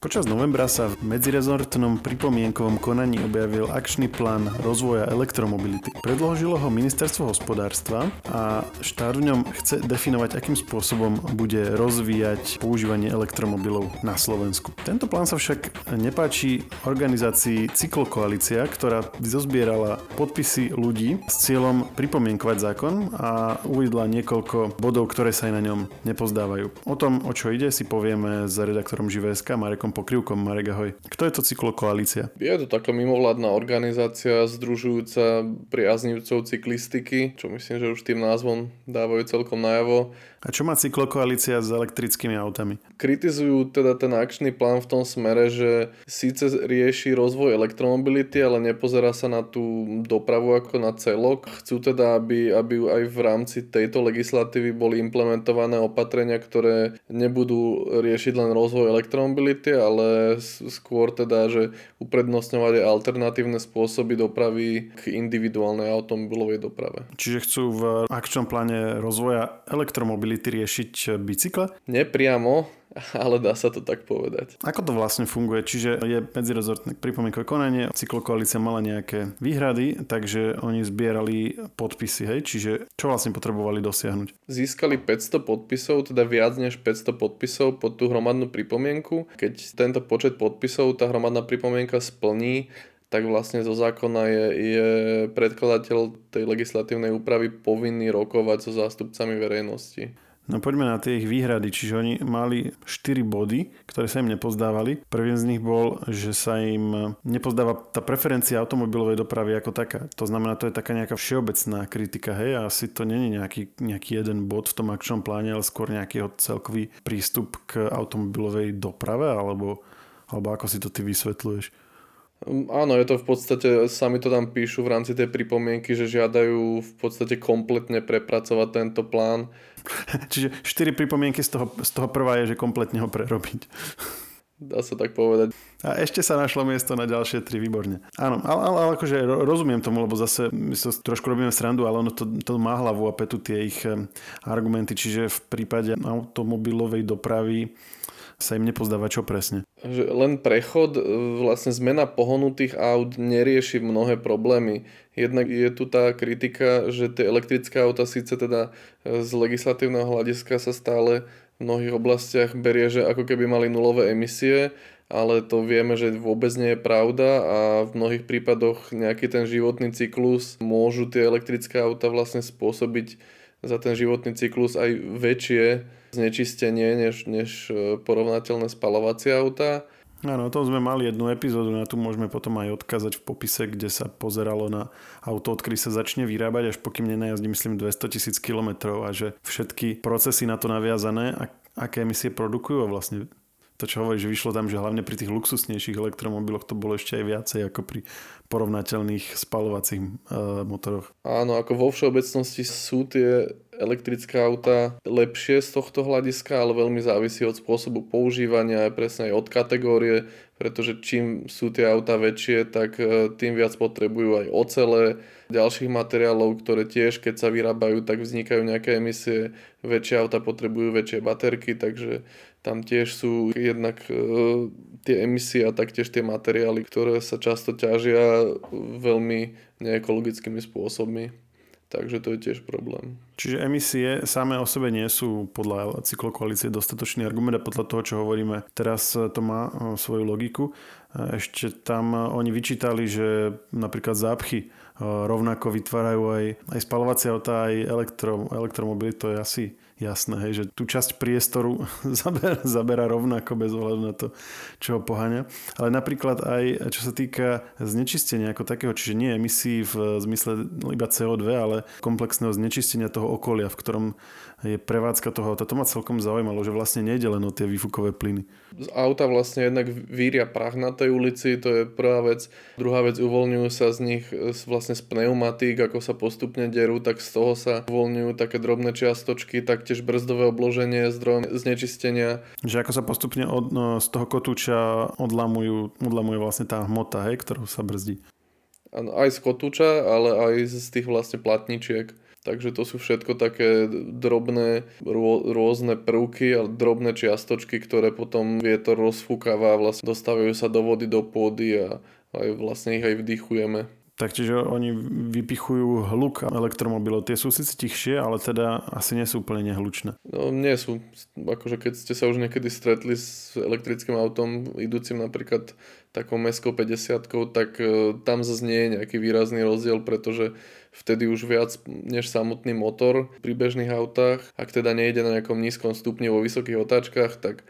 Počas novembra sa v medzirezortnom pripomienkovom konaní objavil akčný plán rozvoja elektromobility. Predložilo ho Ministerstvo hospodárstva a štát v ňom chce definovať, akým spôsobom bude rozvíjať používanie elektromobilov na Slovensku. Tento plán sa však nepáči organizácii Cyklokoalícia, ktorá zozbierala podpisy ľudí s cieľom pripomienkovať zákon a uviedla niekoľko bodov, ktoré sa aj na ňom nepozdávajú. O tom, o čo ide, si povieme s redaktorom Živé.sk Marekom Pokrývkom. Marek, ahoj. Kto je to Cyklokoalícia? Je to taká mimovládna organizácia združujúca priaznivcov cyklistiky, čo myslím, že už tým názvom dávajú celkom najavo. A čo má Cyklokoalícia s elektrickými autami? Kritizujú teda ten akčný plán v tom smere, že síce rieši rozvoj elektromobility, ale nepozerá sa na tú dopravu ako na celok. Chcú teda, aby aj v rámci tejto legislatívy boli implementované opatrenia, ktoré nebudú riešiť len rozvoj elektromobility, ale skôr teda, že uprednostňovať alternatívne spôsoby dopravy k individuálnej automobilovej doprave. Čiže chcú v akčnom pláne rozvoja elektromobility riešiť bicykle? Nepriamo, ale dá sa to tak povedať. Ako to vlastne funguje? Čiže je medzirezortné pripomienkové konanie, Cyklokoalícia mala nejaké výhrady, takže oni zbierali podpisy, hej? Čiže čo vlastne potrebovali dosiahnuť? Získali 500 podpisov, teda viac než 500 podpisov pod tú hromadnú pripomienku. Keď tento počet podpisov tá hromadná pripomienka splní, tak vlastne zo zákona je predkladateľ tej legislatívnej úpravy povinný rokovať so zástupcami verejnosti. No poďme na tie ich výhrady, čiže oni mali 4 body, ktoré sa im nepozdávali. Prvým z nich bol, že sa im nepozdáva tá preferencia automobilovej dopravy ako taká. To znamená, to je taká nejaká všeobecná kritika, hej, asi to nie je nejaký jeden bod v tom akčnom pláne, ale skôr nejaký celkový prístup k automobilovej doprave, alebo ako si to ty vysvetľuješ? Áno, je to v podstate, sami to tam píšu v rámci tej pripomienky, že žiadajú v podstate kompletne prepracovať tento plán. Čiže 4 pripomienky, z toho prvá je, že kompletne ho prerobiť. Dá sa tak povedať. A ešte sa našlo miesto na ďalšie 3, výborne. Áno, ale akože rozumiem tomu, lebo zase my sa trošku robíme srandu, ale ono to má hlavu a petu tie ich argumenty, čiže v prípade automobilovej dopravy sa im nepozdáva čo presne. Že len prechod, vlastne zmena pohonu tých aut nerieši mnohé problémy. Jednak je tu tá kritika, že tie elektrické auta síce teda z legislatívneho hľadiska sa stále v mnohých oblastiach berie, že ako keby mali nulové emisie, ale to vieme, že vôbec nie je pravda a v mnohých prípadoch nejaký ten životný cyklus môžu tie elektrické auta vlastne spôsobiť za ten životný cyklus aj väčšie znečistenie než porovnateľné spalovacie autá. Áno, o tom sme mali jednu epizódu, na tú môžeme potom aj odkázať v popise, kde sa pozeralo na auto, odkedy sa začne vyrábať, až pokým nenajazdí, myslím, 200 000 kilometrov, a že všetky procesy na to naviazané, aké emisie produkujú, a vlastne to, čo hovorí, že vyšlo tam, že hlavne pri tých luxusnejších elektromobiloch to bolo ešte aj viacej ako pri porovnateľných spaľovacích motoroch. Áno, ako vo všeobecnosti sú tie elektrické auta lepšie z tohto hľadiska, ale veľmi závisí od spôsobu používania a presne aj od kategórie, pretože čím sú tie auta väčšie, tak tým viac potrebujú aj ocele, ďalších materiálov, ktoré tiež, keď sa vyrábajú, tak vznikajú nejaké emisie, väčšie auta potrebujú väčšie baterky, takže tam tiež sú jednak tie emisie a taktiež tie materiály, ktoré sa často ťažia veľmi neekologickými spôsobmi. Takže to je tiež problém. Čiže emisie samé o sebe nie sú podľa Cyklokoalície dostatočný argument a podľa toho, čo hovoríme teraz, to má svoju logiku. Ešte tam oni vyčítali, že napríklad zápchy rovnako vytvárajú aj spaľovacie autá, aj elektromobily, to je asi jasné, hej, že tú časť priestoru zabera rovnako bez ohľadu na to, čo ho poháňa. Ale napríklad aj čo sa týka znečistenia ako takého, čiže nie emisí v zmysle iba CO2, ale komplexného znečistenia toho okolia, v ktorom je prevádzka toho auta. To ma celkom zaujímalo, že vlastne nejde len o tie výfukové plyny. Z auta vlastne jednak víria prach na tej ulici, to je prvá vec. Druhá vec, uvoľňujú sa z nich vlastne z pneumatík, ako sa postupne derú, tak z toho sa uvoľňujú také drobné čiastočky, taktiež brzdové obloženie, zdroj znečistenia. Že ako sa postupne z toho kotúča odlamuje vlastne tá hmota, hej, ktorou sa brzdí. Aj z kotúča, ale aj z tých vlastne platničiek. Takže to sú všetko také drobné, rôzne prvky a drobné čiastočky, ktoré potom vietor rozfúkáva a vlastne dostávajú sa do vody, do pôdy a aj vlastne ich aj vdychujeme. Takže oni vypichujú hluk elektromobilov. Tie sú síce tichšie, ale teda asi nie sú úplne nehlučné. No nie sú. Akože keď ste sa už niekedy stretli s elektrickým autom, idúcim napríklad takou mestskou 50-kou, tak tam zase nie je nejaký výrazný rozdiel, pretože vtedy už viac než samotný motor pri bežných autách, ak teda nejde na nejakom nízkom stupni vo vysokých otáčkach, tak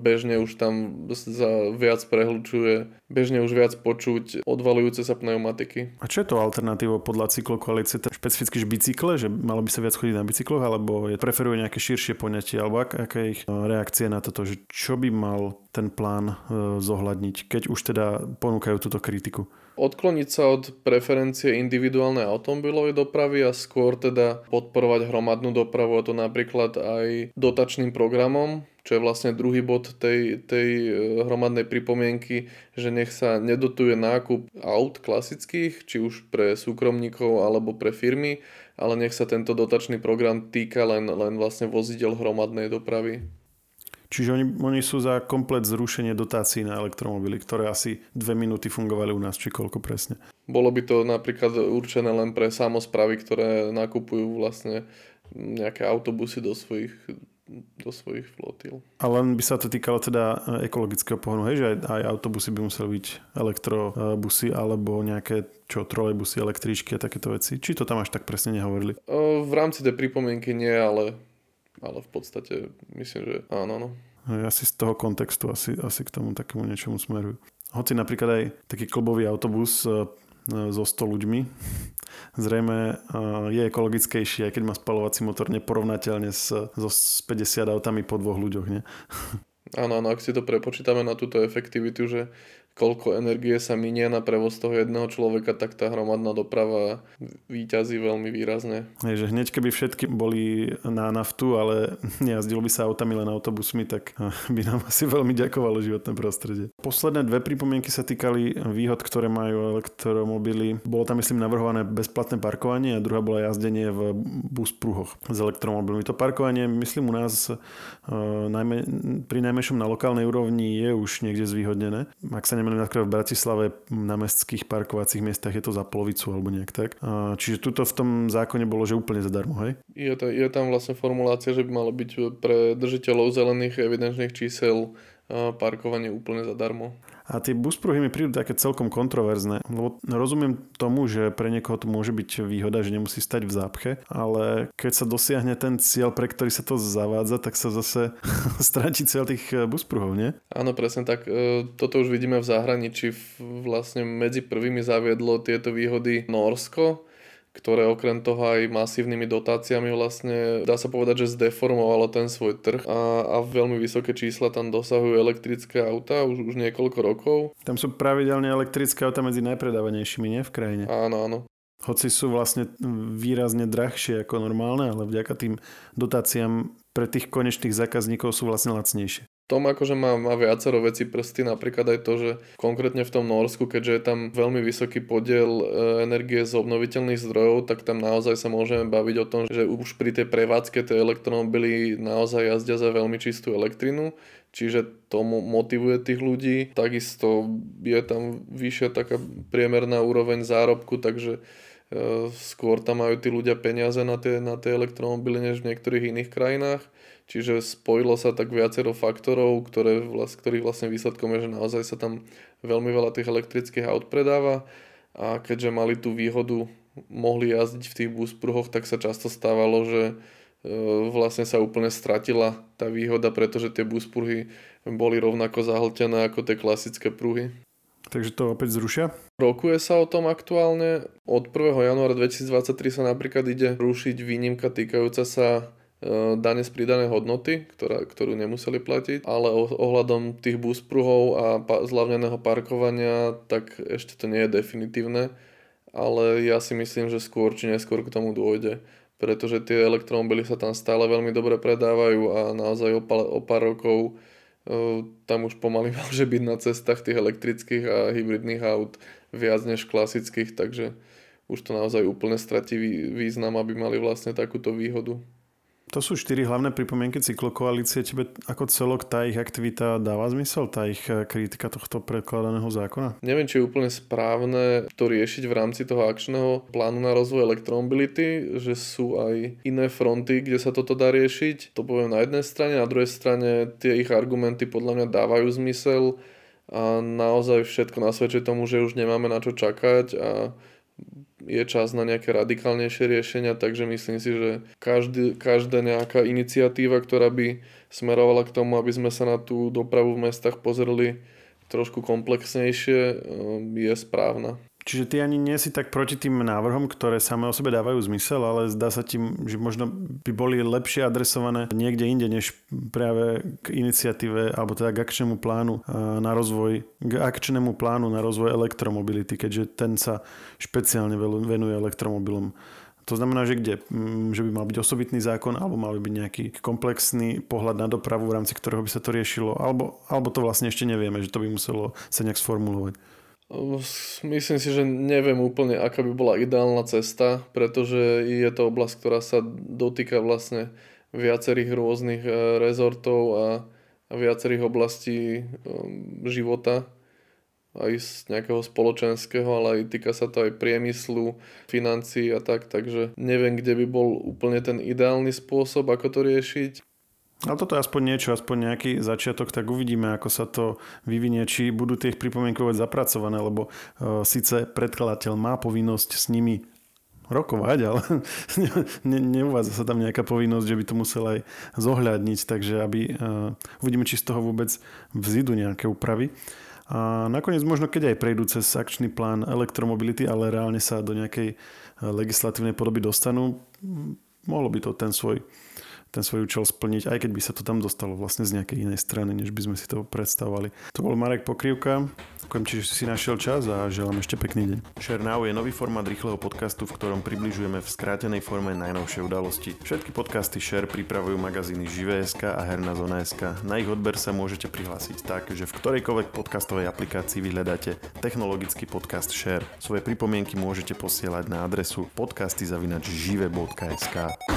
bežne už tam sa viac prehlučuje, bežne už viac počuť odvalujúce sa pneumatiky. A čo je to alternatívou podľa cyklokoalície? Špecificky bicykle, že malo by sa viac chodiť na bicykloch, alebo preferuje nejaké širšie poňatie, alebo aká je ich reakcia na toto, že čo by mal ten plán zohľadniť, keď už teda ponúkajú túto kritiku? Odkloniť sa od preferencie individuálnej automobilovej dopravy a skôr teda podporovať hromadnú dopravu, a to napríklad aj dotačným programom, čo je vlastne druhý bod tej hromadnej pripomienky, že nech sa nedotuje nákup aut klasických, či už pre súkromníkov alebo pre firmy, ale nech sa tento dotačný program týka len vlastne vozidiel hromadnej dopravy. Čiže oni sú za komplet zrušenie dotácií na elektromobily, ktoré asi 2 minúty fungovali u nás, či koľko presne. Bolo by to napríklad určené len pre samosprávy, ktoré nakupujú vlastne nejaké autobusy do svojich flotil. A len by sa to týkalo teda ekologického pohonu, hej, že aj autobusy by museli byť elektrobusy alebo nejaké trolejbusy, električky a takéto veci. Či to tam až tak presne nehovorili? V rámci tej pripomienky nie, ale v podstate myslím, že áno. Asi z toho kontextu asi k tomu takému niečomu smerujú. Hoci napríklad aj taký klubový autobus so 100 ľuďmi zrejme je ekologickejší, aj keď má spaľovací motor neporovnateľne s 50 autami po 2 ľuďoch, nie? Áno, ak si to prepočítame na túto efektivitu, že koľko energie sa minie na prevoz toho jedného človeka, tak tá hromadná doprava víťazí veľmi výrazne. Je, že hneď keby všetky boli na naftu, ale nejazdilo by sa autami len autobusmi, tak by nám asi veľmi ďakovalo životné prostredie. Posledné 2 pripomienky sa týkali výhod, ktoré majú elektromobily. Bolo tam, myslím, navrhované bezplatné parkovanie a druhá bola jazdenie v bus pruhoch s elektromobilmi. To parkovanie, myslím, u nás pri najmenšom na lokálnej úrovni je už niekde zvýhodnené. Ak sa napríklad v Bratislave na mestských parkovacích miestach je to za polovicu alebo nejak tak. Čiže tuto v tom zákone bolo, že úplne zadarmo, hej? Je tam vlastne formulácia, že by malo byť pre držiteľov zelených evidenčných čísel parkovanie úplne zadarmo. A tie buspruhy mi prídu také celkom kontroverzné, lebo rozumiem tomu, že pre niekoho to môže byť výhoda, že nemusí stať v zápche, ale keď sa dosiahne ten cieľ, pre ktorý sa to zavádza, tak sa zase stráti cieľ tých buspruhov, nie? Áno, presne tak. Toto už vidíme v zahraničí. Vlastne medzi prvými zaviedlo tieto výhody Norsko, ktoré okrem toho aj masívnymi dotáciami vlastne, dá sa povedať, že zdeformovalo ten svoj trh a veľmi vysoké čísla tam dosahujú elektrické autá už niekoľko rokov. Tam sú pravidelne elektrické autá medzi najpredávanejšími, nie, v krajine? Áno. Hoci sú vlastne výrazne drahšie ako normálne, ale vďaka tým dotáciám pre tých konečných zákazníkov sú vlastne lacnejšie. Tom akože má viacero vecí prsty, napríklad aj to, že konkrétne v tom Norsku, keďže je tam veľmi vysoký podiel energie z obnoviteľných zdrojov, tak tam naozaj sa môžeme baviť o tom, že už pri tej prevádzke tie elektromobily naozaj jazdia za veľmi čistú elektrinu, čiže to motivuje tých ľudí. Takisto je tam vyššia taká priemerná úroveň zárobku, takže skôr tam majú tí ľudia peniaze na tie elektromobily než v niektorých iných krajinách. Čiže spojilo sa tak viacero faktorov, ktorých vlastne výsledkom je, že naozaj sa tam veľmi veľa tých elektrických aut predáva a keďže mali tú výhodu, mohli jazdiť v tých buspruhoch, tak sa často stávalo, že vlastne sa úplne stratila tá výhoda, pretože tie buspruhy boli rovnako zahltené ako tie klasické pruhy. Takže to opäť zrušia? Rokuje sa o tom aktuálne. Od 1. januára 2023 sa napríklad ide rušiť výnimka týkajúca sa dane z pridanej hodnoty, ktorú nemuseli platiť, ale ohľadom tých buspruhov a zľavneného parkovania, tak ešte to nie je definitívne, ale ja si myslím, že skôr či neskôr k tomu dôjde, pretože tie elektromobily sa tam stále veľmi dobre predávajú a naozaj o pár rokov tam už pomaly môže byť na cestách tých elektrických a hybridných aut viac než klasických, takže už to naozaj úplne stratí význam, aby mali vlastne takúto výhodu. To sú 4 hlavné pripomienky cyklokoalície. Tebe ako celok tá ich aktivita dáva zmysel, tá ich kritika tohto predkladaného zákona? Neviem, či je úplne správne to riešiť v rámci toho akčného plánu na rozvoj elektromobility, že sú aj iné fronty, kde sa toto dá riešiť. To poviem na jednej strane, na druhej strane tie ich argumenty podľa mňa dávajú zmysel a naozaj všetko nasvedčuje tomu, že už nemáme na čo čakať a je čas na nejaké radikálnejšie riešenia, takže myslím si, že každá nejaká iniciatíva, ktorá by smerovala k tomu, aby sme sa na tú dopravu v mestách pozreli trošku komplexnejšie, je správna. Čiže ty ani nie si tak proti tým návrhom, ktoré same o sebe dávajú zmysel, ale zdá sa ti, že možno by boli lepšie adresované niekde inde, než práve k iniciatíve, alebo teda k akčnému plánu na rozvoj elektromobility, keďže ten sa špeciálne venuje elektromobilom. To znamená, že kde? Že by mal byť osobitný zákon, alebo mal by byť nejaký komplexný pohľad na dopravu, v rámci ktorého by sa to riešilo, alebo to vlastne ešte nevieme, že to by muselo sa nejak sformulovať. Myslím si, že neviem úplne, aká by bola ideálna cesta, pretože je to oblasť, ktorá sa dotýka vlastne viacerých rôznych rezortov a viacerých oblastí života, aj z nejakého spoločenského, ale aj týka sa to aj priemyslu, financií a tak, takže neviem, kde by bol úplne ten ideálny spôsob, ako to riešiť. Ale toto je aspoň nejaký začiatok, tak uvidíme, ako sa to vyvinie, či budú tie pripomienky vôbec zapracované, lebo síce predkladateľ má povinnosť s nimi rokovať, ale neuvádza sa tam nejaká povinnosť, že by to musel aj zohľadniť, takže uvidíme, či z toho vôbec vzídu nejaké úpravy. A nakoniec možno, keď aj prejdú cez akčný plán elektromobility, ale reálne sa do nejakej legislatívnej podoby dostanú, mohlo by to ten svoj účel splniť, aj keď by sa to tam dostalo vlastne z nejakej inej strany, než by sme si to predstavovali. To bol Marek Pokrývka. Ďakujem, že si našiel čas a želám ešte pekný deň. ShareNOW je nový formát rýchleho podcastu, v ktorom približujeme v skrátenej forme najnovšie udalosti. Všetky podcasty Share pripravujú magazíny Živé.sk a HernáZóna.sk. Na ich odber sa môžete prihlásiť tak, že v ktorejkoľvek podcastovej aplikácii vyhľadáte technologický podcast Share. Svoje pripomienky môžete posielať na adresu podcasty@žive.sk.